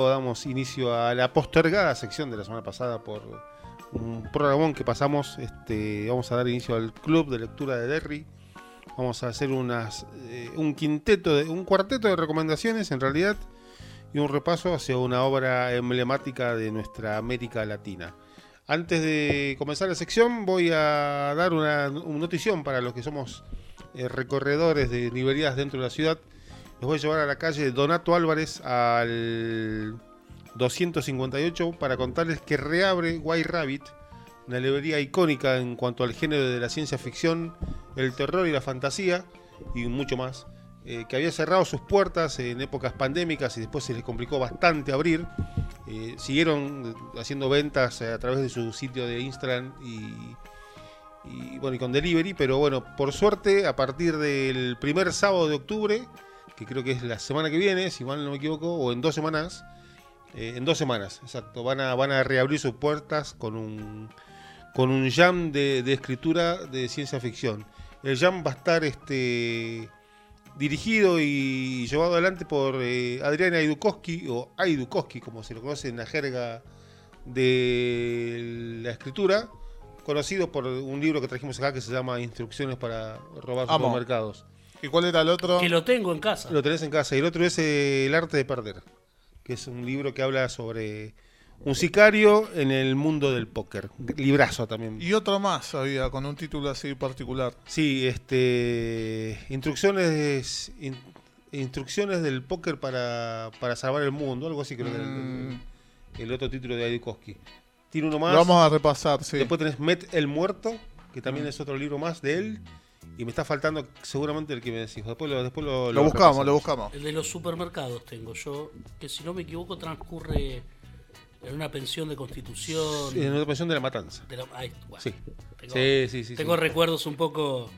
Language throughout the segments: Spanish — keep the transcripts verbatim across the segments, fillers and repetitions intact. Damos inicio a la postergada sección de la semana pasada por un programón que pasamos. Este, vamos a dar inicio al club de lectura de Derry. Vamos a hacer unas eh, un quinteto, de, un cuarteto de recomendaciones en realidad y un repaso hacia una obra emblemática de nuestra América Latina. Antes de comenzar la sección voy a dar una, una notición para los que somos eh, recorredores de librerías dentro de la ciudad. Los voy a llevar a la calle Donato Álvarez al doscientos cincuenta y ocho para contarles que reabre White Rabbit, una librería icónica en cuanto al género de la ciencia ficción, el terror y la fantasía, y mucho más, eh, que había cerrado sus puertas en épocas pandémicas y después se les complicó bastante abrir. Eh, siguieron haciendo ventas a través de su sitio de Instagram y... y bueno, y con delivery, pero bueno, por suerte, a partir del primer sábado de octubre, que creo que es la semana que viene, si mal no me equivoco, o en dos semanas, eh, en dos semanas, exacto, van a, van a reabrir sus puertas con un, con un jam de, de escritura de ciencia ficción. El jam va a estar este, dirigido y llevado adelante por eh, Adrián Haidukowski, o Haidukowski, como se lo conoce en la jerga de la escritura, conocido por un libro que trajimos acá que se llama Instrucciones para robar supermercados. ¿Y cuál era el otro? Que lo tengo en casa. Lo tenés en casa. Y el otro es eh, El arte de perder, que es un libro que habla sobre un sicario en el mundo del póker. Librazo también. Y otro más había, con un título así particular. Sí, este... Instrucciones in, instrucciones del póker para, para salvar el mundo, algo así creo mm. que era el, el otro título de Haidukowski. Tiene uno más. Lo vamos a repasar, sí. Después tenés Met el muerto, que también mm. es otro libro más de él. Y me está faltando seguramente el que me decís. Después lo, después lo, lo, lo buscamos, repasamos. lo buscamos. El de los supermercados tengo yo, que si no me equivoco transcurre en una pensión de Constitución. Sí, en una pensión de La Matanza. De la, ahí, bueno, sí. Tengo, sí, sí, sí. Tengo sí. recuerdos un poco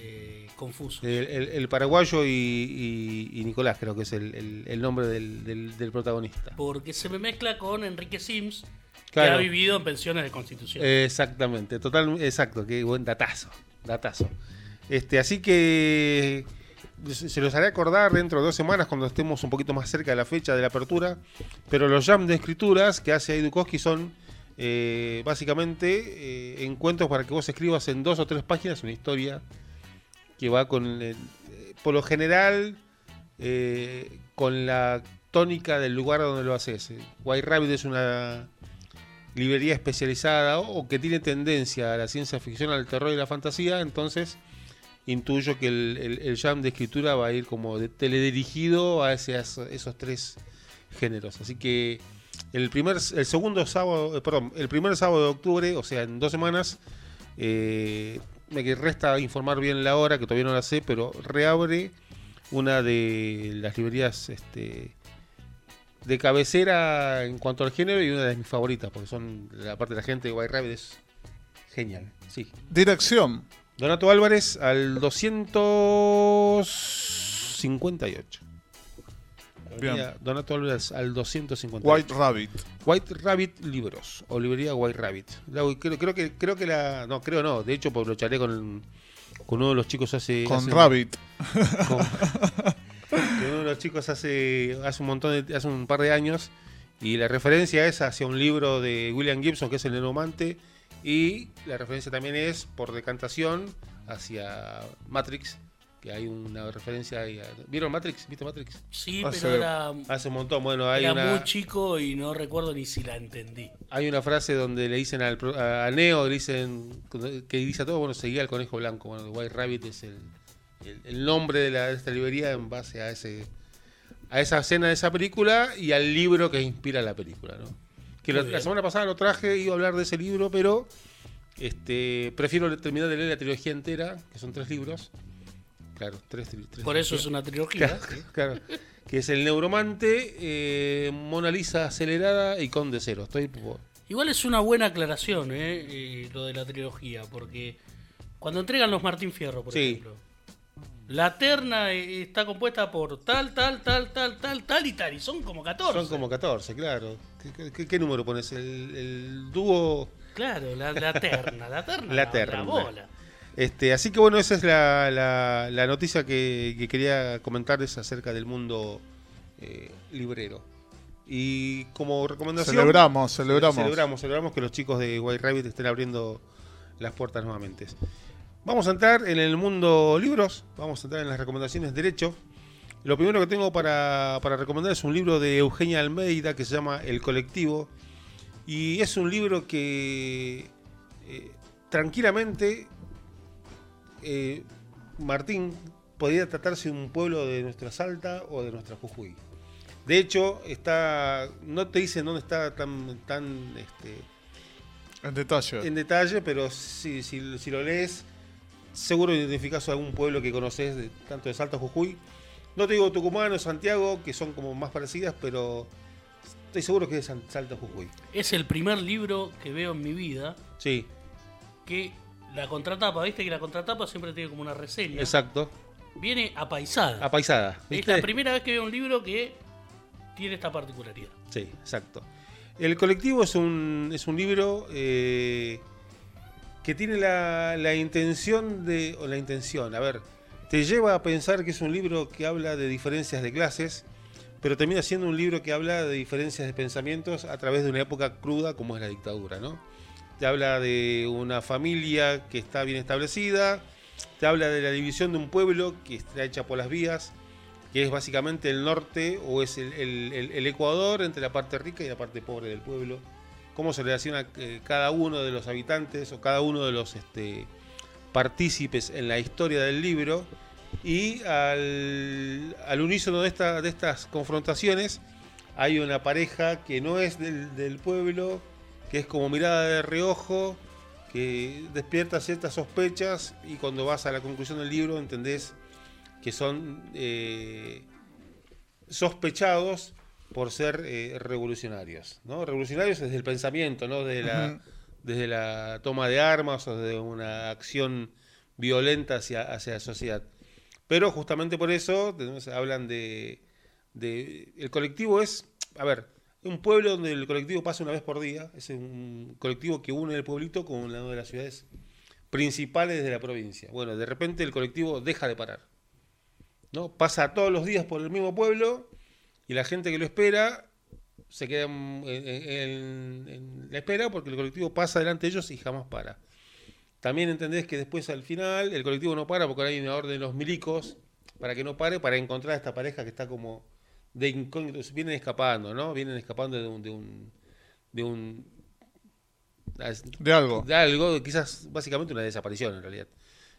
eh, confusos. El, el, el paraguayo y, y, y Nicolás creo que es el, el, el nombre del, del, del protagonista. Porque se me mezcla con Enrique Symns, claro, que ha vivido en pensiones de Constitución. Exactamente, total, exacto, qué buen datazo. Datazo. Este, así que se los haré acordar dentro de dos semanas cuando estemos un poquito más cerca de la fecha de la apertura. Pero los jams de escrituras que hace Haidukowski son eh, básicamente eh, encuentros para que vos escribas en dos o tres páginas una historia que va con, eh, por lo general, eh, con la tónica del lugar donde lo haces. White Rabbit es una librería especializada o que tiene tendencia a la ciencia ficción, al terror y la fantasía, entonces intuyo que el, el, el jam de escritura va a ir como de teledirigido a, ese, a esos tres géneros. Así que el primer, el segundo sábado, perdón, el primer sábado de octubre, o sea, en dos semanas, eh, me resta informar bien la hora, que todavía no la sé, pero reabre una de las librerías, este, de cabecera en cuanto al género y una de mis favoritas, porque son, la parte de la gente de White Rabbit es genial. Sí. Dirección: Donato Álvarez al doscientos cincuenta y ocho. Bien. Donato Álvarez al doscientos cincuenta y ocho. White Rabbit. White Rabbit Libros o librería White Rabbit. La, creo, creo que creo que la no creo no, de hecho lo charlé con con uno de los chicos hace con hace, Rabbit. Con, uno de los chicos hace hace un montón de, hace un par de años, y la referencia es hacia un libro de William Gibson que es El Neuromante, y la referencia también es por decantación hacia Matrix, que hay una referencia ahí a, ¿vieron Matrix? ¿Viste Matrix? Sí, hace, pero era hace un montón, bueno, hay era una, muy chico y no recuerdo ni si la entendí. Hay una frase donde le dicen al a Neo, le dicen que dice a todo, bueno, seguía al conejo blanco, bueno, White Rabbit es el El, el nombre de, la, de esta librería en base a ese a esa escena de esa película y al libro que inspira la película, ¿no? Que lo, la semana pasada lo traje, iba a hablar de ese libro, pero este prefiero terminar de leer la trilogía entera, que son tres libros. Claro, tres, tres, tres Por eso trilogía. Es una trilogía. Claro, ¿sí? Claro. Que es El Neuromante, eh, Mona Lisa Acelerada y Conde Cero. Estoy por... Igual es una buena aclaración, ¿eh? Eh, lo de la trilogía, porque cuando entregan los Martín Fierro, por sí. ejemplo... La terna está compuesta por tal, tal, tal, tal, tal, tal y tal. Y son como catorce. Son como catorce, claro. ¿Qué, qué, qué número pones? ¿El, el dúo? Claro, la, la terna. La terna. La, la terna. Bola. Este, así que bueno, esa es la, la, la noticia que, que quería comentarles acerca del mundo eh, librero. Y como recomendación... Celebramos, celebramos. Celebramos, celebramos que los chicos de White Rabbit estén abriendo las puertas nuevamente. Vamos a entrar en el mundo libros, vamos a entrar en las recomendaciones de derecho. Lo primero que tengo para, para recomendar es un libro de Eugenia Almeida que se llama El Colectivo. Y es un libro que eh, tranquilamente eh, Martín podría tratarse de un pueblo de nuestra Salta o de nuestra Jujuy. De hecho, está, no te dicen dónde está tan... tan este, en detalle. En detalle, pero si, si, si lo lees, seguro identificás algún pueblo que conoces, de, tanto de Salta o Jujuy. No te digo Tucumán o Santiago, que son como más parecidas, pero estoy seguro que es de Salta o Jujuy. Es el primer libro que veo en mi vida. Sí. Que la contratapa, viste que la contratapa siempre tiene como una reseña. Exacto. Viene apaisada. Apaisada. ¿Viste? Es la primera vez que veo un libro que tiene esta particularidad. Sí, exacto. El Colectivo es un, es un libro eh, que tiene la, la intención de... o la intención, a ver, te lleva a pensar que es un libro que habla de diferencias de clases, pero termina siendo un libro que habla de diferencias de pensamientos a través de una época cruda como es la dictadura, ¿no? Te habla de una familia que está bien establecida, te habla de la división de un pueblo que está hecha por las vías, que es básicamente el norte o es el, el, el, el Ecuador entre la parte rica y la parte pobre del pueblo, cómo se relaciona eh, cada uno de los habitantes o cada uno de los... este, partícipes en la historia del libro, y al, al unísono de, esta, de estas confrontaciones hay una pareja que no es del, del pueblo, que es como mirada de reojo, que despierta ciertas sospechas, y cuando vas a la conclusión del libro entendés que son eh, sospechados por ser eh, revolucionarios, ¿no? Revolucionarios desde el pensamiento, ¿no? Desde la... Uh-huh. Desde la toma de armas o de una acción violenta hacia, hacia la sociedad. Pero justamente por eso tenemos, hablan de, de... El colectivo es... A ver, un pueblo donde el colectivo pasa una vez por día. Es un colectivo que une el pueblito con una de las ciudades principales de la provincia. Bueno, de repente el colectivo deja de parar, ¿no? Pasa todos los días por el mismo pueblo y la gente que lo espera... se quedan en, en, en la espera porque el colectivo pasa delante de ellos y jamás para. También entendés que después al final el colectivo no para porque ahora hay una orden de los milicos para que no pare, para encontrar a esta pareja que está como de incógnito. Vienen escapando, ¿no? Vienen escapando de un... de un... de, un, de algo. De algo, quizás básicamente una desaparición en realidad.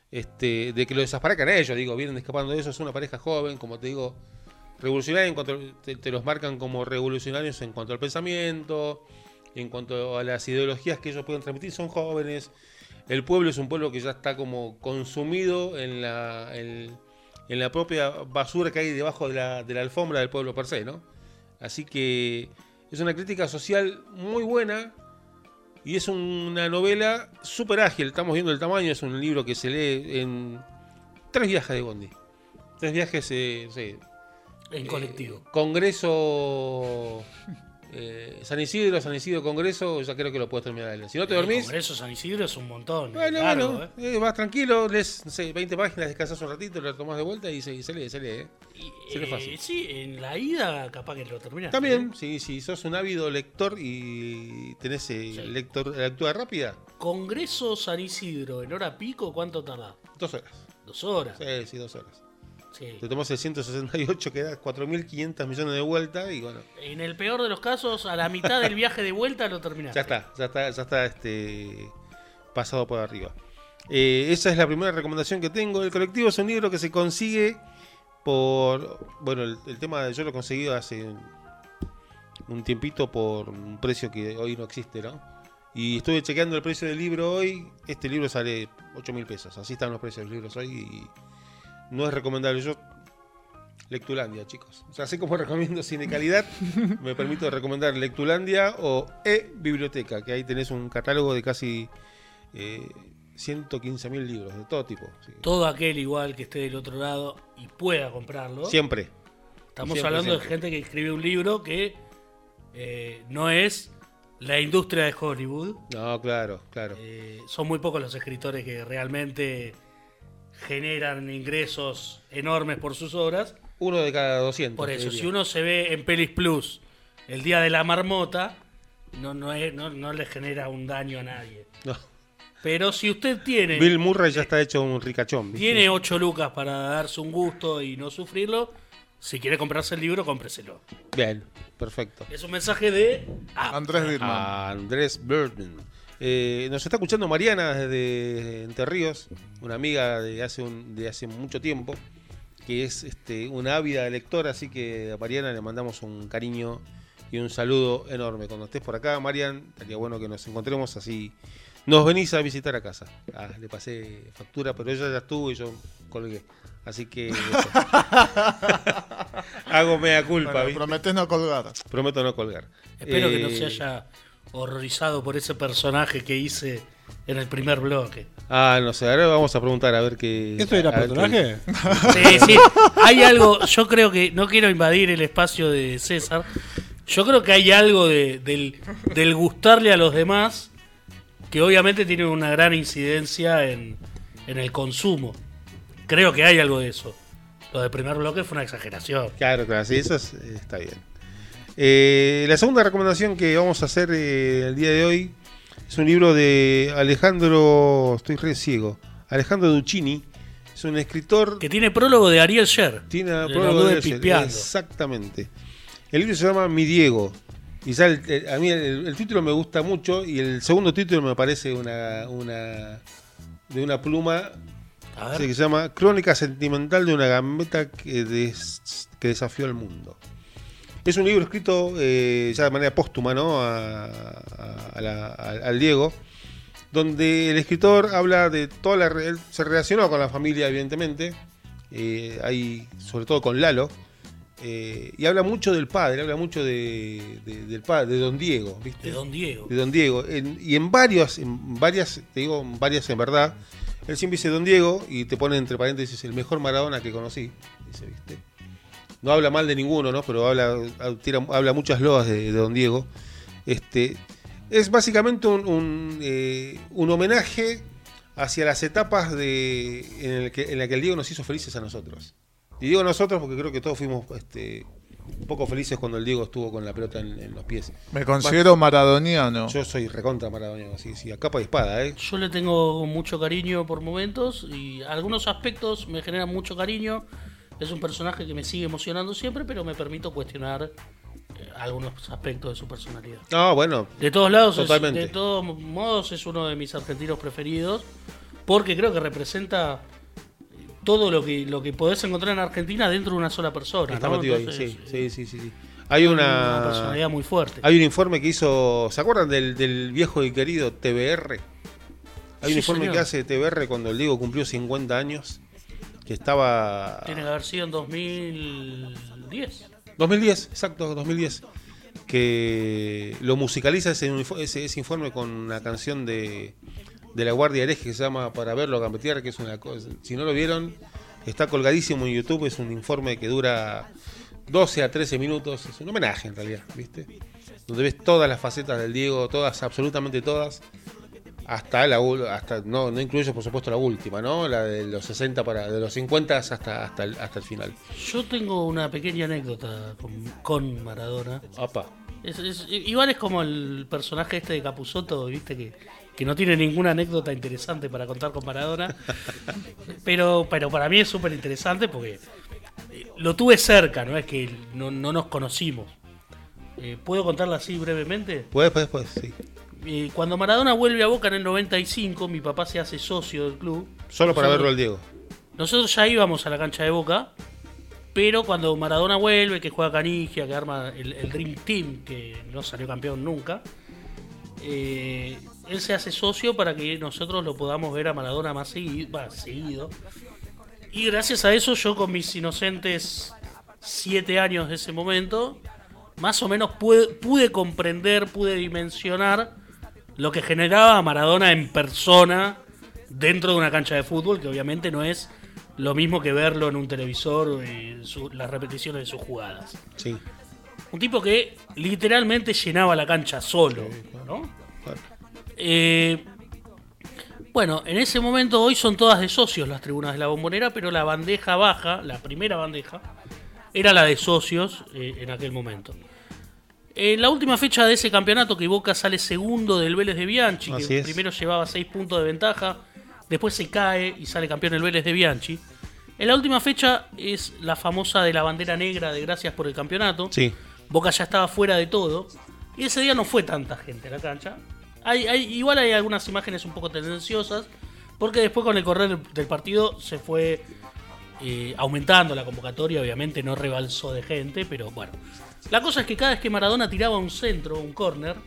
Este, de que lo desaparezcan ellos, digo, vienen escapando de eso. Es una pareja joven, como te digo... revolucionarios en cuanto te, te los marcan como revolucionarios en cuanto al pensamiento, en cuanto a las ideologías que ellos pueden transmitir, son jóvenes. El pueblo es un pueblo que ya está como consumido en la, en, en la propia basura que hay debajo de la, de la alfombra del pueblo per se, ¿no? Así que es una crítica social muy buena y es una novela súper ágil. Estamos viendo el tamaño, es un libro que se lee en tres viajes de Bondi. Tres viajes, eh, sí. En colectivo. Eh, Congreso eh, San Isidro, San Isidro Congreso, ya creo que lo puedes terminar ahí. Si no te eh, dormís... Congreso San Isidro es un montón. Bueno, largo, bueno, eh. Eh, vas tranquilo, lees, no sé, veinte páginas, descansas un ratito, lo tomás de vuelta y se, y se lee, se lee. Eh. Y, se lee fácil. Eh, sí, en la ida capaz que lo terminás. También, si ¿eh? sí, sí, sos un ávido lector y tenés eh, sí. lector, lectura rápida. Congreso San Isidro, en hora pico, ¿cuánto tardás? Dos horas. ¿Dos horas? Sí, sí, dos horas. Sí. Te tomas el ciento sesenta y ocho, que da cuatro mil quinientos millones de vuelta y bueno. En el peor de los casos, a la mitad del viaje de vuelta lo terminaste. Ya está, ya está, ya está este, pasado por arriba. Eh, esa es la primera recomendación que tengo. El colectivo es un libro que se consigue por... Bueno, el, el tema yo lo he conseguido hace un, un tiempito por un precio que hoy no existe, ¿no? Y estuve chequeando el precio del libro hoy. Este libro sale ocho mil pesos. Así están los precios de los libros hoy y... no es recomendable. Yo, Lectulandia, chicos. O sea, así como recomiendo cine calidad, me permito recomendar Lectulandia o E-Biblioteca, que ahí tenés un catálogo de casi eh, ciento quince mil libros de todo tipo. Sí. Todo aquel igual que esté del otro lado y pueda comprarlo. Siempre. Estamos siempre, hablando siempre. De gente que escribe un libro que eh, no es la industria de Hollywood. No, claro, claro. Eh, son muy pocos los escritores que realmente... generan ingresos enormes por sus obras. Uno de cada doscientos. Por eso, si uno se ve en Pelis Plus, el día de la marmota no, no, es, no, no le genera un daño a nadie. No. Pero si usted tiene... Bill Murray ya está hecho un ricachón. ¿Viste? Tiene ocho lucas para darse un gusto y no sufrirlo. Si quiere comprarse el libro, cómpreselo. Bien, perfecto. Es un mensaje de... Ah, Andrés Birdman. Ah, Andrés Birdman. Eh, nos está escuchando Mariana desde Entre Ríos, una amiga de hace, un, de hace mucho tiempo, que es este, una ávida lectora, así que a Mariana le mandamos un cariño y un saludo enorme. Cuando estés por acá, Marian, estaría bueno que nos encontremos así. Nos venís a visitar a casa. Ah, le pasé factura, pero ella ya estuvo y yo colgué. Así que... Hago mea culpa. Bueno, prometés no colgar. Prometo no colgar. Espero eh... que no se haya horrorizado por ese personaje que hice en el primer bloque. Ah, no sé, ahora vamos a preguntar a ver qué... ¿Esto era personaje? Sí, sí. Hay algo, yo creo que... No quiero invadir el espacio de César. Yo creo que hay algo de, del, del gustarle a los demás... que obviamente tiene una gran incidencia en, en el consumo. Creo que hay algo de eso. Lo del primer bloque fue una exageración. Claro, claro, sí, eso es, está bien. Eh, la segunda recomendación que vamos a hacer eh, el día de hoy es un libro de Alejandro, estoy re ciego, Alejandro Duchini. Es un escritor... Que tiene prólogo de Ariel Scher. Tiene el prólogo de, de Ariel Scher, exactamente. El libro se llama Mi Diego. Quizá el, el, a mí el, el título me gusta mucho y el segundo título me parece una, una de una pluma que se llama Crónica Sentimental de una Gambeta que, des, que desafió al mundo. Es un libro escrito eh, ya de manera póstuma, ¿no? a, a, a la, a, al Diego, donde el escritor habla de toda la... Él se relacionó con la familia, evidentemente, eh, hay, sobre todo con Lalo. Eh, y habla mucho del padre, habla mucho de, de, del padre, de Don Diego, ¿viste? De Don Diego. De Don Diego. En, y en varias, en varias, te digo, en varias en verdad, él siempre dice Don Diego y te pone entre paréntesis el mejor Maradona que conocí. Dice, ¿viste? No habla mal de ninguno, ¿no? Pero habla, tira, habla muchas loas de, de Don Diego. Este, es básicamente un, un, eh, un homenaje hacia las etapas de, en, el que, en la que el Diego nos hizo felices a nosotros. Y digo nosotros porque creo que todos fuimos este, un poco felices cuando el Diego estuvo con la pelota en, en los pies. Me considero maradoniano. Yo soy recontra maradoniano, sí, sí, a capa y espada, ¿eh? Yo le tengo mucho cariño por momentos y algunos aspectos me generan mucho cariño. Es un personaje que me sigue emocionando siempre, pero me permito cuestionar algunos aspectos de su personalidad. Ah, bueno. De todos lados, totalmente. Es, de todos modos, es uno de mis argentinos preferidos porque creo que representa... todo lo que lo que podés encontrar en Argentina dentro de una sola persona. Está, ¿no? Metido. Entonces, ahí, sí, sí, sí, sí. Hay una, una personalidad muy fuerte. Hay un informe que hizo, ¿se acuerdan del, del viejo y querido T B R? Hay sí, un informe señor. que hace T B R cuando el Diego cumplió cincuenta años, que estaba... Tiene que haber sido en dos mil diez. dos mil diez, exacto, dos mil diez. Que lo musicaliza ese, ese, ese informe con una canción de... de la Guardia Hereje que se llama Para verlo gambetear, que es una cosa, si no lo vieron, está colgadísimo en YouTube, es un informe que dura doce a trece minutos, es un homenaje en realidad, ¿viste? Donde ves todas las facetas del Diego, todas, absolutamente todas, hasta la hasta no no incluyo por supuesto la última, ¿no? La de los sesenta para de los cincuenta hasta hasta el, hasta el final. Yo tengo una pequeña anécdota con, con Maradona. Opa. Es, es, igual es como el personaje este de Capusotto, ¿viste? que que no tiene ninguna anécdota interesante para contar con Maradona, pero, pero para mí es súper interesante porque lo tuve cerca, no es que no, no nos conocimos. Eh, ¿Puedo contarla así brevemente? Puedes, puedes, puedes, sí. Eh, cuando Maradona vuelve a Boca en el noventa y cinco, mi papá se hace socio del club. Solo para nosotros, verlo al Diego. Nosotros ya íbamos a la cancha de Boca, pero cuando Maradona vuelve, que juega Canigia, que arma el, el Dream Team, que no salió campeón nunca, eh... él se hace socio para que nosotros lo podamos ver a Maradona más seguido, más seguido. Y gracias a eso yo con mis inocentes siete años de ese momento, más o menos pude, pude comprender, pude dimensionar lo que generaba a Maradona en persona dentro de una cancha de fútbol, que obviamente no es lo mismo que verlo en un televisor, eh, su, las repeticiones de sus jugadas. Sí. Un tipo que literalmente llenaba la cancha solo, ¿no? Eh, bueno, en ese momento hoy son todas de socios las tribunas de la Bombonera, pero la bandeja baja, la primera bandeja, era la de socios eh, en aquel momento. En la última fecha de ese campeonato que Boca sale segundo del Vélez de Bianchi, así que es. Primero llevaba seis puntos de ventaja, después se cae y sale campeón el Vélez de Bianchi. En la última fecha es la famosa de la bandera negra de gracias por el campeonato. Sí. Boca ya estaba fuera de todo. Y ese día no fue tanta gente a la cancha. Hay, hay, igual hay algunas imágenes un poco tendenciosas, porque después con el correr del partido se fue eh, aumentando la convocatoria. Obviamente no rebalsó de gente, pero bueno. La cosa es que cada vez que Maradona tiraba un centro, un córner,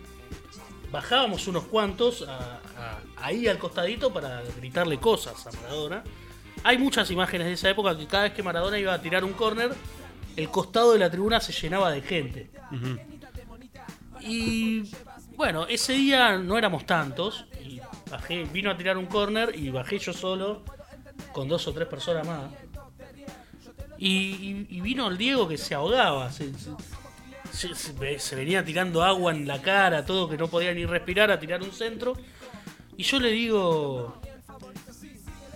bajábamos unos cuantos a, a, ahí al costadito para gritarle cosas a Maradona. Hay muchas imágenes de esa época que cada vez que Maradona iba a tirar un córner, el costado de la tribuna se llenaba de gente. Uh-huh. Y bueno, ese día no éramos tantos. Y bajé, vino a tirar un córner y bajé yo solo con dos o tres personas más. Y, y, y vino el Diego que se ahogaba. Se, se, se, se venía tirando agua en la cara, todo que no podía ni respirar, a tirar un centro. Y yo le digo...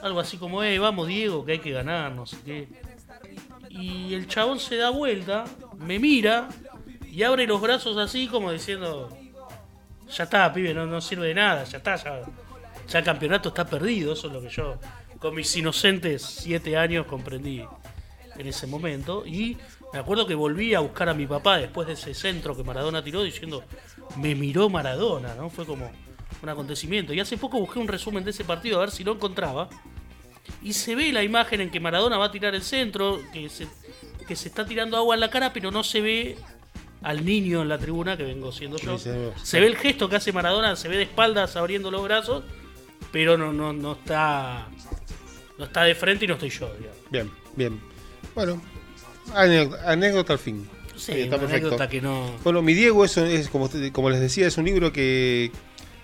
algo así como, eh, vamos Diego, que hay que ganar, no sé qué. Y el chabón se da vuelta, me mira y abre los brazos así como diciendo, ya está, pibe, no, no sirve de nada, ya está, ya, ya el campeonato está perdido. Eso es lo que yo con mis inocentes siete años comprendí en ese momento. Y me acuerdo que volví a buscar a mi papá después de ese centro que Maradona tiró diciendo, me miró Maradona, ¿no? Fue como... un acontecimiento. Y hace poco busqué un resumen de ese partido a ver si lo encontraba. Y se ve la imagen en que Maradona va a tirar el centro, que se, que se está tirando agua en la cara, pero no se ve al niño en la tribuna, que vengo siendo yo. Sí, se ve el gesto que hace Maradona, se ve de espaldas abriendo los brazos, pero no, no, no está. No está de frente y no estoy yo, digamos. Bien, bien. Bueno, anécdota, anécdota al fin. Sí, sí, está una perfecto. Anécdota que no. Bueno, Mi Diego es, es como, como les decía, es un libro que.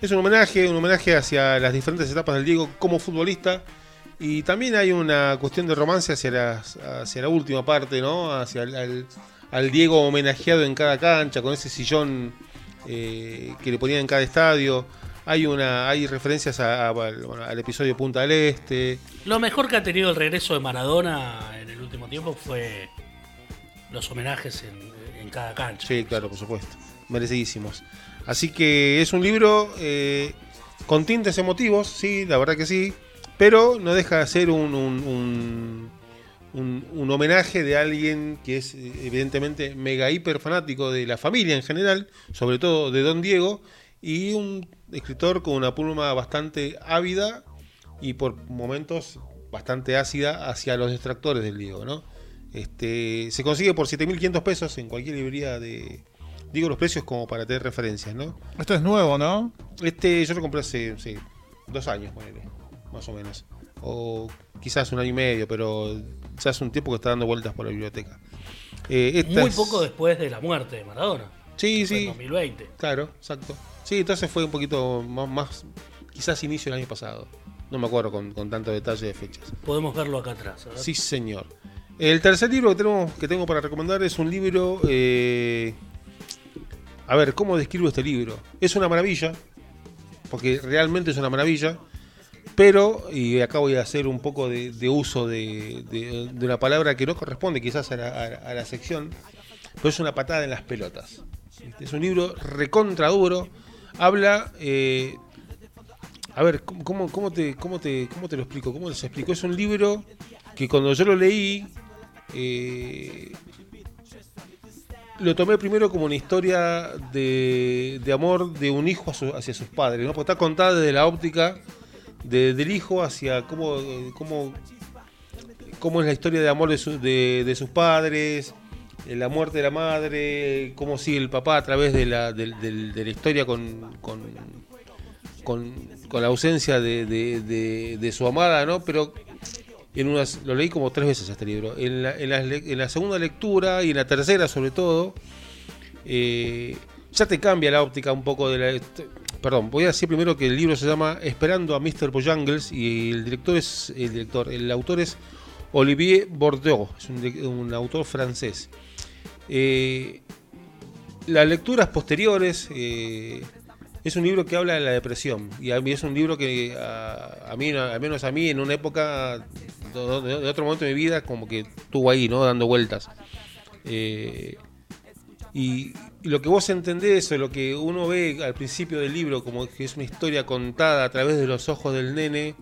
Es un homenaje, un homenaje hacia las diferentes etapas del Diego como futbolista, y también hay una cuestión de romance hacia, las, hacia la última parte, ¿no? Hacia el, al, al Diego homenajeado en cada cancha, con ese sillón eh, que le ponían en cada estadio. Hay una, hay referencias a, a, a, bueno, al episodio Punta del Este. Lo mejor que ha tenido el regreso de Maradona en el último tiempo fue los homenajes en, en cada cancha. Sí, claro, por supuesto. Merecidísimos. Así que es un libro eh, con tintes emotivos, sí, la verdad que sí, pero no deja de ser un, un, un, un, un homenaje de alguien que es evidentemente mega hiper fanático de la familia en general, sobre todo de Don Diego, y un escritor con una pluma bastante ávida y por momentos bastante ácida hacia los detractores del Diego, ¿no? Este, se consigue por siete mil quinientos pesos en cualquier librería de... Digo los precios como para tener referencias, ¿no? Esto es nuevo, ¿no? Este yo lo compré hace, sí, dos años, ponele, más o menos. O quizás un año y medio, pero ya hace un tiempo que está dando vueltas por la biblioteca. Eh, esta Muy es... poco después de la muerte de Maradona. Sí, sí. En dos mil veinte. Claro, exacto. Sí, entonces fue un poquito más, más quizás inicio del año pasado. No me acuerdo con, con tanto detalle de fechas. Podemos verlo acá atrás, ¿verdad? Sí, señor. El tercer libro que, tenemos, que tengo para recomendar es un libro... Eh... A ver, ¿cómo describo este libro? Es una maravilla, porque realmente es una maravilla, pero, y acá voy a hacer un poco de, de uso de, de, de una palabra que no corresponde quizás a la, a, a la sección, pero es una patada en las pelotas. Es un libro recontra duro, habla... Eh, a ver, ¿cómo, cómo, te, cómo, te, ¿cómo te lo explico? ¿Cómo les explico? Es un libro que cuando yo lo leí... Eh, Lo tomé primero como una historia de, de amor de un hijo su, hacia sus padres, ¿no? Porque está contada desde la óptica de, del hijo hacia cómo, cómo, cómo es la historia de amor de, su, de, de sus padres, la muerte de la madre, cómo sigue el papá a través de la, de, de, de la historia con, con, con, con la ausencia de, de, de, de su amada, ¿no? Pero En unas, lo leí como tres veces este libro. En la, en la, en la segunda lectura y en la tercera, sobre todo, eh, ya te cambia la óptica un poco de la. Te, perdón, voy a decir primero que el libro se llama Esperando a míster Bojangles y el director es el director, el autor es Olivier Bourdeaut, es un, un autor francés. Eh, las lecturas posteriores. Eh, Es un libro que habla de la depresión y a mí es un libro que a, a mí, al menos a mí, en una época, de, de otro momento de mi vida, como que estuvo ahí, ¿no? Dando vueltas. Eh, y lo que vos entendés o lo que uno ve al principio del libro como que es una historia contada a través de los ojos del nene,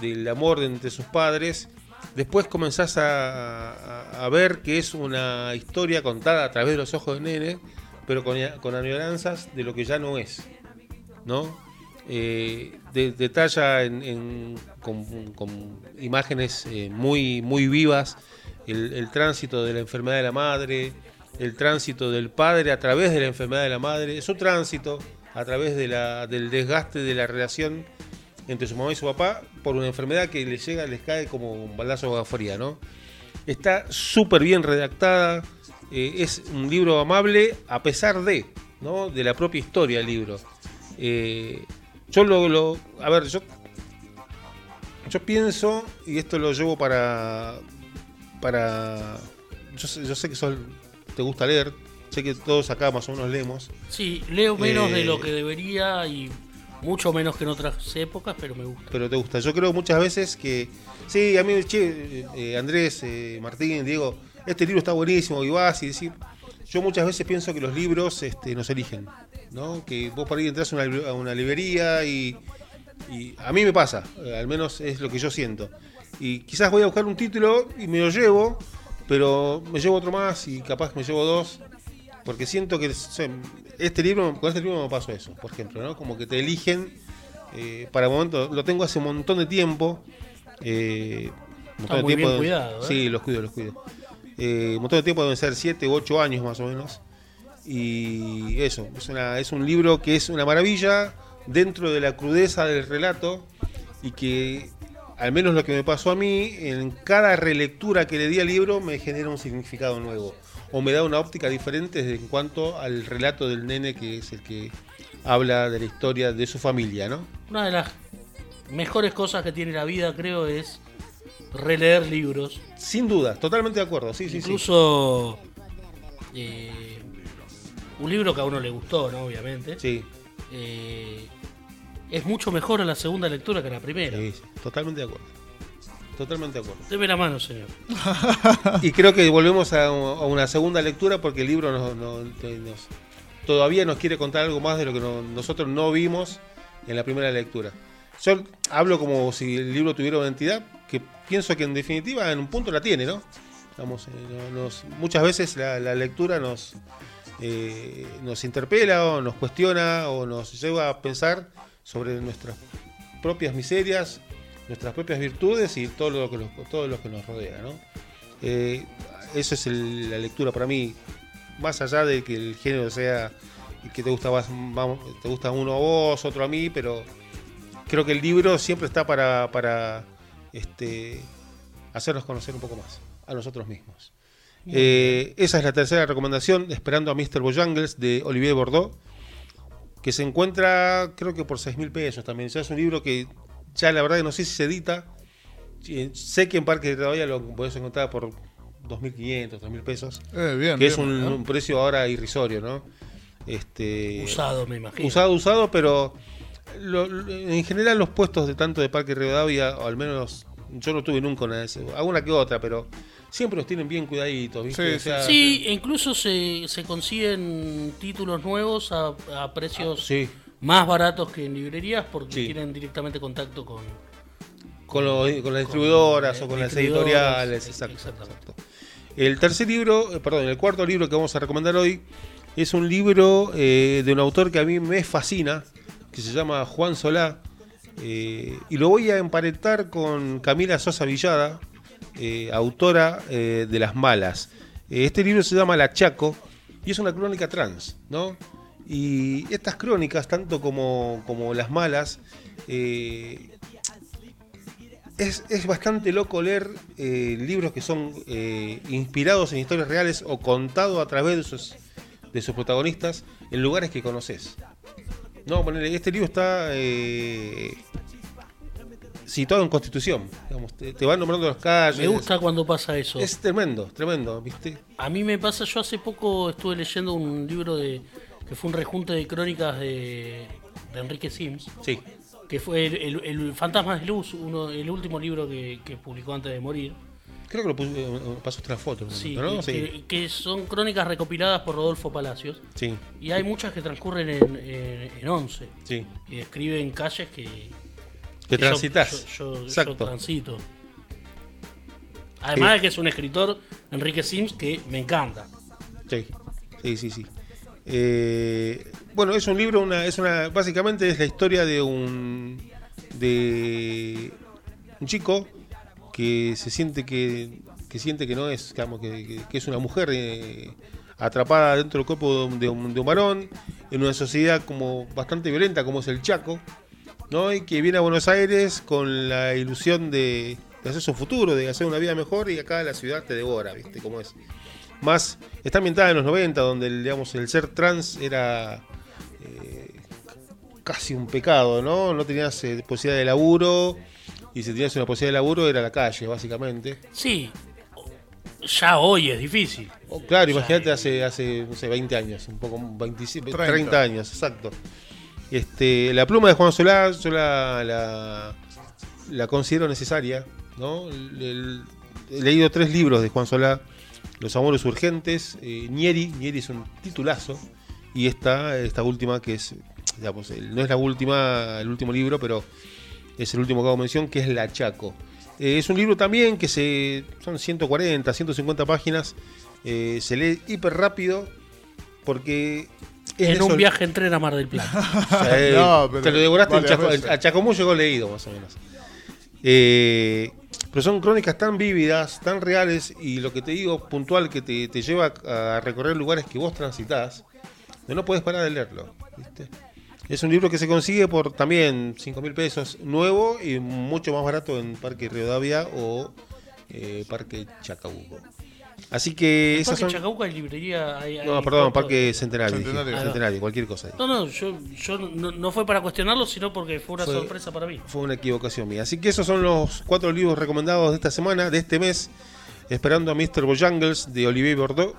del amor de entre sus padres, después comenzás a, a, a ver que es una historia contada a través de los ojos del nene, pero con, con añoranzas de lo que ya no es, ¿no? Eh, de, detalla en, en, con, con imágenes eh, muy, muy vivas el, el tránsito de la enfermedad de la madre, el tránsito del padre a través de la enfermedad de la madre, su tránsito a través de la, del desgaste de la relación entre su mamá y su papá por una enfermedad que les llega, les cae como un balazo de agua fría, ¿no? Está súper bien redactada, eh, es un libro amable a pesar de, ¿no? De la propia historia del libro. Eh, yo lo, lo, a ver, yo, yo pienso, y esto lo llevo para, para, yo sé, yo sé que sos, te gusta leer, sé que todos acá más o menos leemos. Sí, leo menos eh, de lo que debería y mucho menos que en otras épocas, pero me gusta. Pero te gusta. Yo creo muchas veces que, sí, a mí, che, eh, Andrés, eh, Martín, Diego, este libro está buenísimo, y vas y decir, yo muchas veces pienso que los libros este, nos eligen, ¿no? Que vos por ahí entras a una, a una librería y, y a mí me pasa, al menos es lo que yo siento. Y quizás voy a buscar un título y me lo llevo, pero me llevo otro más y capaz me llevo dos, porque siento que este libro, con este libro me pasó eso, por ejemplo, ¿no? Como que te eligen eh, para el momento, lo tengo hace un montón de tiempo. Eh, un montón Está de muy tiempo bien cuidado, ¿eh? Sí, los cuido, los cuido. Eh, un montón de tiempo, deben ser siete u ocho años más o menos. Y eso, es, una, es un libro que es una maravilla dentro de la crudeza del relato y que, al menos lo que me pasó a mí, en cada relectura que le di al libro me genera un significado nuevo o me da una óptica diferente en cuanto al relato del nene, que es el que habla de la historia de su familia, ¿no? Una de las mejores cosas que tiene la vida, creo, es releer libros. Sin duda, totalmente de acuerdo. Sí, incluso sí, sí. Eh, un libro que a uno le gustó, ¿no? Obviamente. Sí. Eh, es mucho mejor en la segunda lectura que en la primera. Sí, totalmente de acuerdo. Totalmente de acuerdo. Deme la mano, señor. Y creo que volvemos a, a una segunda lectura porque el libro nos, nos, nos, todavía nos quiere contar algo más de lo que no, nosotros no vimos en la primera lectura. Yo hablo como si el libro tuviera una entidad, que pienso que en definitiva en un punto la tiene, ¿no? Digamos, nos, muchas veces la, la lectura nos, eh, nos interpela o nos cuestiona o nos lleva a pensar sobre nuestras propias miserias, nuestras propias virtudes y todo lo que, los, todo lo que nos rodea, ¿no? Eh, eso es el, la lectura para mí, más allá de que el género sea que te gusta, más, más, te gusta uno a vos, otro a mí, pero creo que el libro siempre está para... para Este, hacernos conocer un poco más a nosotros mismos. Eh, esa es la tercera recomendación, Esperando a mister Bojangles, de Olivier Bourdeaut, que se encuentra, creo que por seis mil pesos también. Ya es un libro que, ya la verdad que no sé si se edita. Sé que en Parque de Todavía lo podés encontrar por dos mil quinientos, tres mil pesos. Eh, bien, que bien, es un, bien. un precio ahora irrisorio, ¿no? Este, usado, me imagino. Usado, usado, pero... Lo, lo, en general los puestos de tanto de Parque Rivadavia, o al menos yo no tuve nunca una de esas, alguna que otra, pero siempre los tienen bien cuidaditos, ¿viste? Sí, o sea, sí, e incluso se, se consiguen títulos nuevos a, a precios ah, sí. más baratos que en librerías porque sí. tienen directamente contacto con con, los, con las distribuidoras con, o con las editoriales. Exacto, exacto. El tercer libro, perdón, el cuarto libro que vamos a recomendar hoy es un libro eh, de un autor que a mí me fascina, que se llama Juan Solá, eh, y lo voy a emparentar con Camila Sosa Villada, eh, autora eh, de Las malas. Eh, este libro se llama La Chaco, y es una crónica trans, ¿no? Y estas crónicas, tanto como, como Las malas, eh, es, es bastante loco leer eh, libros que son eh, inspirados en historias reales o contados a través de sus, de sus protagonistas en lugares que conoces. No, este libro está eh, situado en Constitución. Digamos, te, te van nombrando las calles. Me gusta cuando pasa eso. Es tremendo, tremendo, ¿viste? A mí me pasa, yo hace poco estuve leyendo un libro de que fue un rejunte de crónicas de, de Enrique Symns. Sí. Que fue el, el, el Fantasma de Luz, uno, el último libro que, que publicó antes de morir. Creo que lo puse, pasaste una foto. ¿No? Sí, ¿no? Sí. Que, que son crónicas recopiladas por Rodolfo Palacios. Sí. Y hay muchas que transcurren en, en, en Once. Sí. Que describen calles que... Que, que transitas. Yo, yo, yo, yo transito. Además sí. de que es un escritor, Enrique Symns, que me encanta. Sí, sí, sí. sí. Eh, bueno, es un libro, una, es una, básicamente es la historia de un... de un chico que se siente que, que siente que no es, digamos, que, que es una mujer eh, atrapada dentro del cuerpo de un, de un varón en una sociedad como bastante violenta como es el Chaco, ¿no? Y que viene a Buenos Aires con la ilusión de, de hacer su futuro, de hacer una vida mejor, y acá la ciudad te devora, ¿viste? Como es más, está ambientada en los noventa, donde el, digamos, el ser trans era eh, casi un pecado, ¿no? No tenías eh, posibilidad de laburo, y si tenías una posibilidad de laburo era la calle, básicamente. Sí, ya hoy es difícil. Oh, claro, ya imagínate es... hace, hace no sé, veinte años, un poco, veinticinco, treinta. treinta años, exacto. Este, la pluma de Juan Solá, yo la, la, la considero necesaria, ¿no? El, el, he leído tres libros de Juan Solá: Los amores urgentes, eh, Nieri, Nieri es un titulazo, y esta, esta última que es... Digamos, no es la última, el último libro, pero es el último que hago mención, que es La Chaco. Eh, es un libro también que se son ciento cuarenta, ciento cincuenta páginas, eh, se lee hiper rápido porque es en un sol... viaje en tren a Mar del Plata. O sea, eh, no, pero te lo devoraste vale, en Chaco, el, a Chacomú llegó leído más o menos. Eh, pero son crónicas tan vívidas, tan reales, y lo que te digo puntual que te, te lleva a recorrer lugares que vos transitás, no, no podés parar de leerlo, ¿viste? Es un libro que se consigue por también cinco mil pesos nuevo y mucho más barato en Parque Rivadavia o eh, Parque Chacabuco. Así que esas Parque son... Chacabuco hay librería... Hay, hay no, perdón, cuatro... Parque Centenario. Centenario, ah, Centenario no. Cualquier cosa. Ahí. No, no, yo, yo no, no fue para cuestionarlo, sino porque fue una fue, sorpresa para mí. Fue una equivocación mía. Así que esos son los cuatro libros recomendados de esta semana, de este mes. Esperando a mister Bojangles, de Olivier Bourdeaut.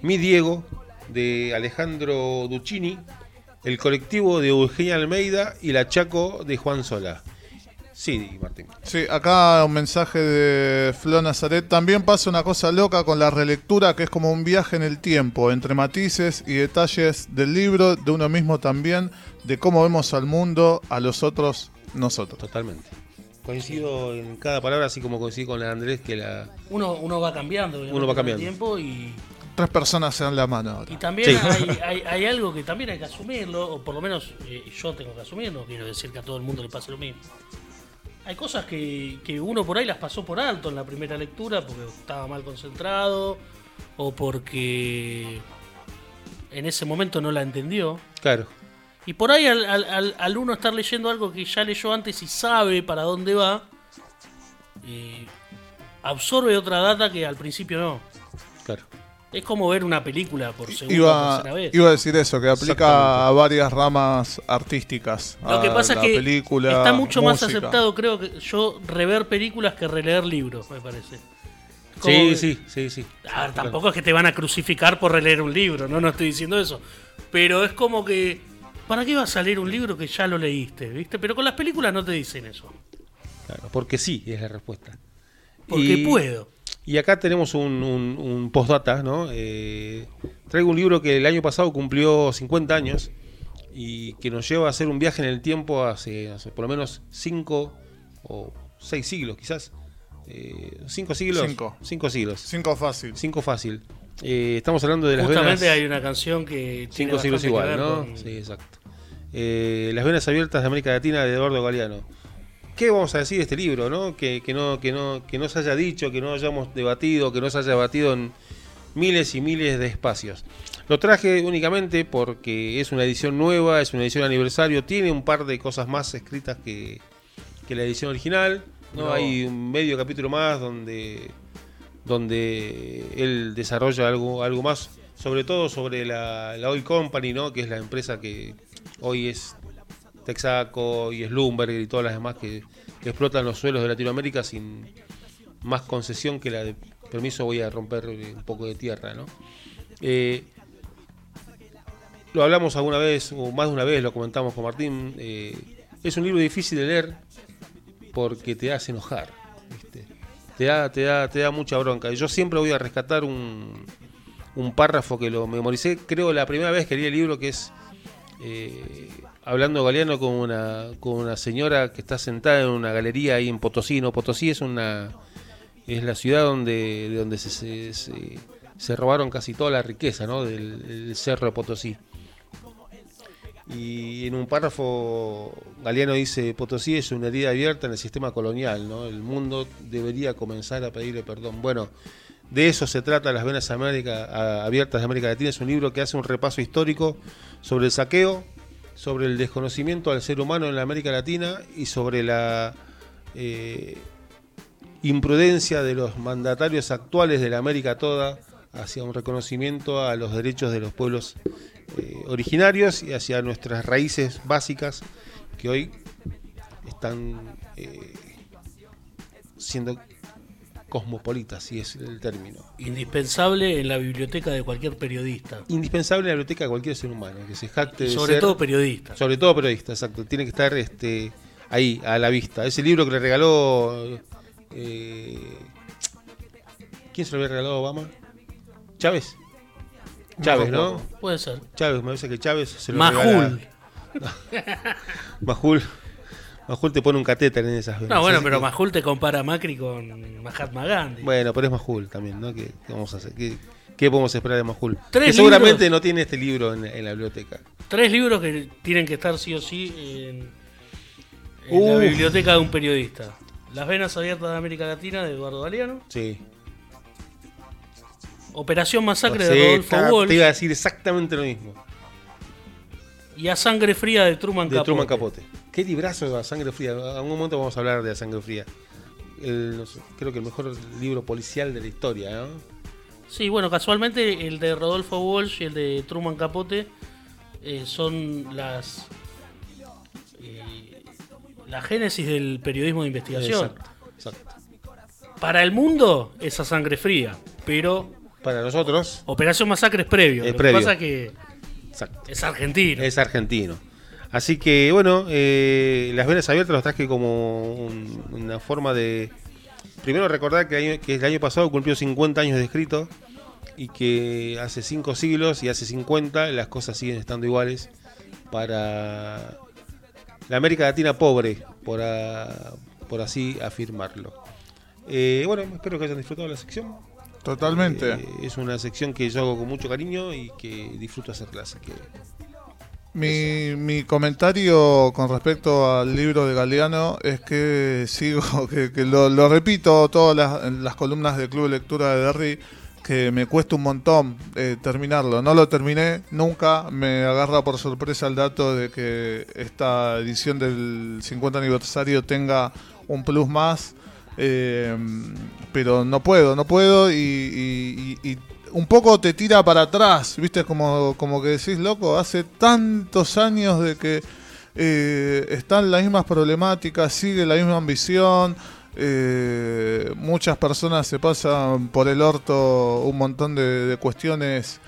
Mi Diego, de Alejandro Duchini. El colectivo de Eugenia Almeida y La Chaco de Juan Solá. Sí, Martín. Sí, acá un mensaje de Flo Nazaret. También pasa una cosa loca con la relectura, que es como un viaje en el tiempo, entre matices y detalles del libro, de uno mismo también, de cómo vemos al mundo, a los otros, nosotros. Totalmente. Coincido en cada palabra, así como coincido con la Andrés, que la... Uno, uno va cambiando. Uno va cambiando. El tiempo y... Tres personas se dan la mano ahora. Y también sí. hay, hay, hay algo que también hay que asumirlo, o por lo menos eh, yo tengo que asumirlo, quiero decir que a todo el mundo le pase lo mismo. Hay cosas que, que uno por ahí las pasó por alto en la primera lectura porque estaba mal concentrado o porque en ese momento no la entendió. Claro. Y por ahí al, al, al uno estar leyendo algo que ya leyó antes y sabe para dónde va, eh, absorbe otra data que al principio no. Claro. Es como ver una película por segunda iba, o tercera vez. Iba a decir eso, que aplica a varias ramas artísticas. Lo que pasa es que película, está mucho música. Más aceptado, creo que yo, rever películas que releer libros, me parece. Como, sí, sí, sí, sí. A ver, tampoco claro. es que te van a crucificar por releer un libro, no, no estoy diciendo eso. Pero es como que, ¿para qué vas a leer un libro que ya lo leíste? ¿Viste? Pero con las películas no te dicen eso. Claro, porque sí, es la respuesta. Porque y... puedo. Y acá tenemos un, un, un postdata, ¿no? Eh, traigo un libro que el año pasado cumplió cincuenta años y que nos lleva a hacer un viaje en el tiempo hace, hace por lo menos cinco o seis siglos, quizás. Eh, ¿Cinco siglos? Cinco. Cinco siglos. Cinco fácil. Cinco fácil. Eh, estamos hablando de Las venas... Justamente hay una canción que... Cinco siglos igual, ¿no? Con... Sí, exacto. Eh, Las venas abiertas de América Latina, de Eduardo Galeano. ¿Qué vamos a decir de este libro, no? Que, que no, que no, que no se haya dicho, que no hayamos debatido, que no se haya debatido en miles y miles de espacios. Lo traje únicamente porque es una edición nueva, es una edición aniversario, tiene un par de cosas más escritas que, que la edición original, ¿no? No. Hay un medio capítulo más donde, donde él desarrolla algo, algo más, sobre todo sobre la, la Oil Company, ¿no? Que es la empresa que hoy es Texaco y Slumberger y todas las demás que, que explotan los suelos de Latinoamérica sin más concesión que la de permiso voy a romper un poco de tierra, ¿no? Eh, lo hablamos alguna vez, o más de una vez lo comentamos con Martín, eh, es un libro difícil de leer porque te hace enojar, ¿viste? te da, te da, te da mucha bronca. Y yo siempre voy a rescatar un, un párrafo que lo memoricé, creo la primera vez que leí el libro, que es eh, hablando Galeano con una, con una señora que está sentada en una galería ahí en Potosí. No, Potosí es una es la ciudad donde, donde se, se, se, se robaron casi toda la riqueza, ¿no? Del, del cerro de Potosí. Y en un párrafo Galeano dice: Potosí es una herida abierta en el sistema colonial, ¿no? El mundo debería comenzar a pedirle perdón. Bueno, de eso se trata Las venas América, abiertas de América Latina. Es un libro que hace un repaso histórico sobre el saqueo, sobre el desconocimiento al ser humano en la América Latina y sobre la eh, imprudencia de los mandatarios actuales de la América toda hacia un reconocimiento a los derechos de los pueblos Eh, originarios y hacia nuestras raíces básicas que hoy están eh, siendo cosmopolitas, si es el término. Indispensable en la biblioteca de cualquier periodista. Indispensable en la biblioteca de cualquier ser humano, que se jacte de sobre ser, todo periodista. Sobre todo periodista, exacto. Tiene que estar este, ahí, a la vista. Ese libro que le regaló... Eh, ¿Quién se lo había regalado a Obama? ¿Chávez? Chávez, ¿no? Puede ser. Chávez, me parece que Chávez se lo Majul. Regala. No. Majul. Majul te pone un catéter en esas venas. No, bueno, pero que... Majul te compara a Macri con Mahatma Gandhi. Bueno, pero es Majul también, ¿no? ¿Qué, qué vamos a hacer? ¿Qué, qué podemos esperar de Majul? Tres que seguramente libros, no tiene este libro en, en la biblioteca. Tres libros que tienen que estar sí o sí en, en uh. la biblioteca de un periodista. Las venas abiertas de América Latina, de Eduardo Galeano. Sí. Operación Masacre, o sea, de Rodolfo Walsh. Te iba a decir exactamente lo mismo. Y A Sangre Fría de Truman de Capote. Truman Capote. Qué librazo de A Sangre Fría. En algún momento vamos a hablar de A Sangre Fría. El, no sé, creo que el mejor libro policial de la historia, ¿no? Sí, bueno, casualmente el de Rodolfo Walsh y el de Truman Capote eh, son las eh, la génesis del periodismo de investigación. Exacto, exacto. Para el mundo es A Sangre Fría, pero... Para nosotros... Operación Masacre es previo. Es lo previo. Que pasa que exacto. Es argentino. Es argentino. Así que, bueno, eh, Las venas abiertas los traje como un, una forma de... Primero recordar que, año, que el año pasado cumplió cincuenta años de escrito y que hace cinco siglos y hace cincuenta las cosas siguen estando iguales para la América Latina pobre, por, a, por así afirmarlo. Eh, bueno, espero que hayan disfrutado la sección. Totalmente. Eh, es una sección que yo hago con mucho cariño y que disfruto hacerla. Que... Mi, mi comentario con respecto al libro de Galeano es que sigo, que, que lo, lo repito todas las, las columnas del Club Lectura de Derry, que me cuesta un montón eh, terminarlo. No lo terminé nunca, me agarra por sorpresa el dato de que esta edición del cincuenta aniversario tenga un plus más. Eh, pero no puedo, no puedo y, y, y, y un poco te tira para atrás, ¿viste? Como, como que decís, loco, hace tantos años de que eh, están las mismas problemáticas, sigue la misma ambición, eh, muchas personas se pasan por el orto un montón de, de cuestiones,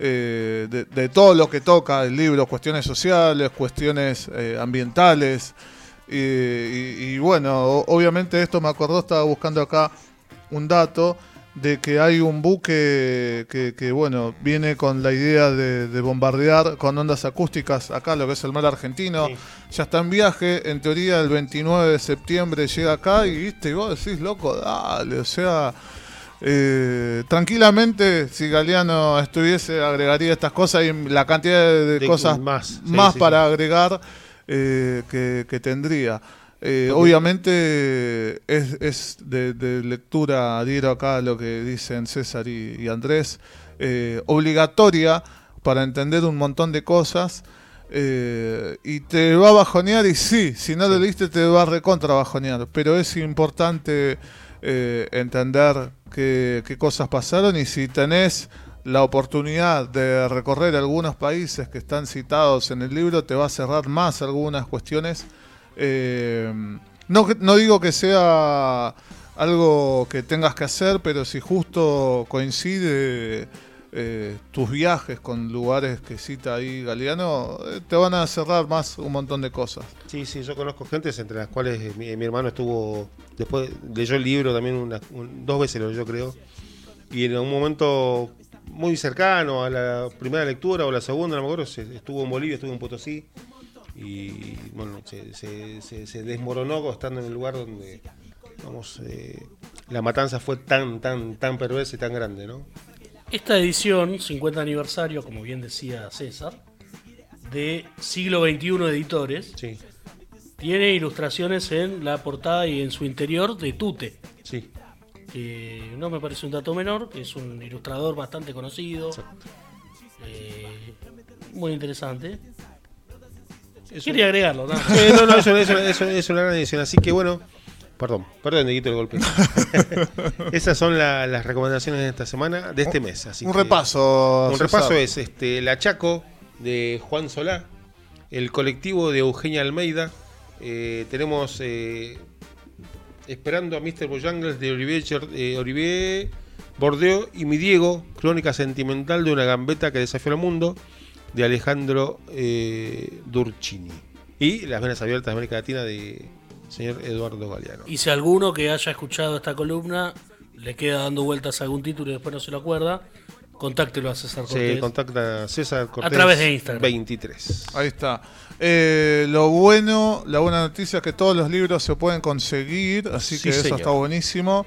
eh, de, de todo lo que toca el libro, cuestiones sociales, cuestiones eh, ambientales. Y, y, y bueno, obviamente esto me acordó, estaba buscando acá un dato de que hay un buque que, que bueno, viene con la idea de, de bombardear con ondas acústicas acá lo que es el mar argentino, sí. Ya está en viaje, en teoría el veintinueve de septiembre llega acá y viste, y vos decís, loco, dale, o sea, eh, tranquilamente si Galeano estuviese agregaría estas cosas y la cantidad de, de cosas más, más sí, para sí. agregar Eh, que, que tendría eh, obviamente es, es de, de lectura adhiero acá a lo que dicen César y, y Andrés, eh, obligatoria para entender un montón de cosas eh, y te va a bajonear y sí, si no lo leíste te va a recontra bajonear, pero es importante eh, entender qué, qué cosas pasaron y si tenés la oportunidad de recorrer algunos países que están citados en el libro te va a cerrar más algunas cuestiones. Eh, no, no digo que sea algo que tengas que hacer, pero si justo coincide, eh, tus viajes con lugares que cita ahí Galeano, eh, te van a cerrar más un montón de cosas. Sí, sí, yo conozco gentes entre las cuales eh, mi, mi hermano estuvo, después leyó el libro también una, un, dos veces lo leyó, creo, y en un momento muy cercano a la primera lectura o la segunda, no me acuerdo, estuvo en Bolivia, estuvo en Potosí, y bueno, se, se, se, se desmoronó estando en el lugar donde, vamos, eh, la matanza fue tan, tan, tan perversa y tan grande, ¿no? Esta edición, cincuenta aniversario, como bien decía César, de Siglo Veintiuno Editores, sí, tiene ilustraciones en la portada y en su interior de Tute. Sí. Que no me parece un dato menor, que es un ilustrador bastante conocido. Exacto. Eh, muy interesante. Eso. Quería agregarlo, ¿no? No, no, eso, eso, eso, eso es una gran edición. Así que bueno, perdón, perdón, Dieguito, el golpe. Esas son la, las recomendaciones de esta semana, de este mes. Así un que, repaso. Un repaso sabe. es este La Chaco de Juan Solá, El Colectivo de Eugenia Almeida. Eh, tenemos eh, Esperando a míster Bojangles de Olivier, eh, Olivier Bourdeaut y Mi Diego, Crónica Sentimental de una Gambeta que Desafió al Mundo, de Alejandro eh, Duchini, y Las Venas Abiertas de América Latina de señor Eduardo Galeano. Y si alguno que haya escuchado esta columna le queda dando vueltas a algún título y después no se lo acuerda, contáctelo a César Cortés. Se contacta a César Cortés a través de Instagram veintitrés. Ahí está. Eh, lo bueno, la buena noticia es que todos los libros se pueden conseguir, así sí, que señor. Eso está buenísimo.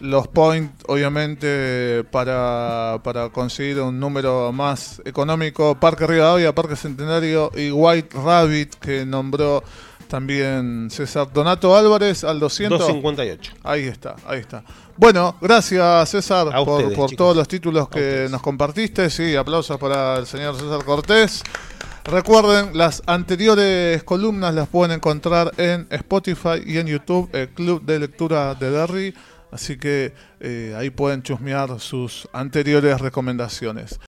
Los points, obviamente, para, para conseguir un número más económico. Parque Rivadavia, Parque Centenario y White Rabbit, que nombró también César. Donato Álvarez al doscientos. doscientos cincuenta y ocho. Ahí está, ahí está. Bueno, gracias César a por, ustedes, por todos los títulos que nos compartiste. Sí, aplausos para el señor César Cortés. Recuerden, las anteriores columnas las pueden encontrar en Spotify y en YouTube, el Club de Lectura de Derry. Así que eh, ahí pueden chusmear sus anteriores recomendaciones.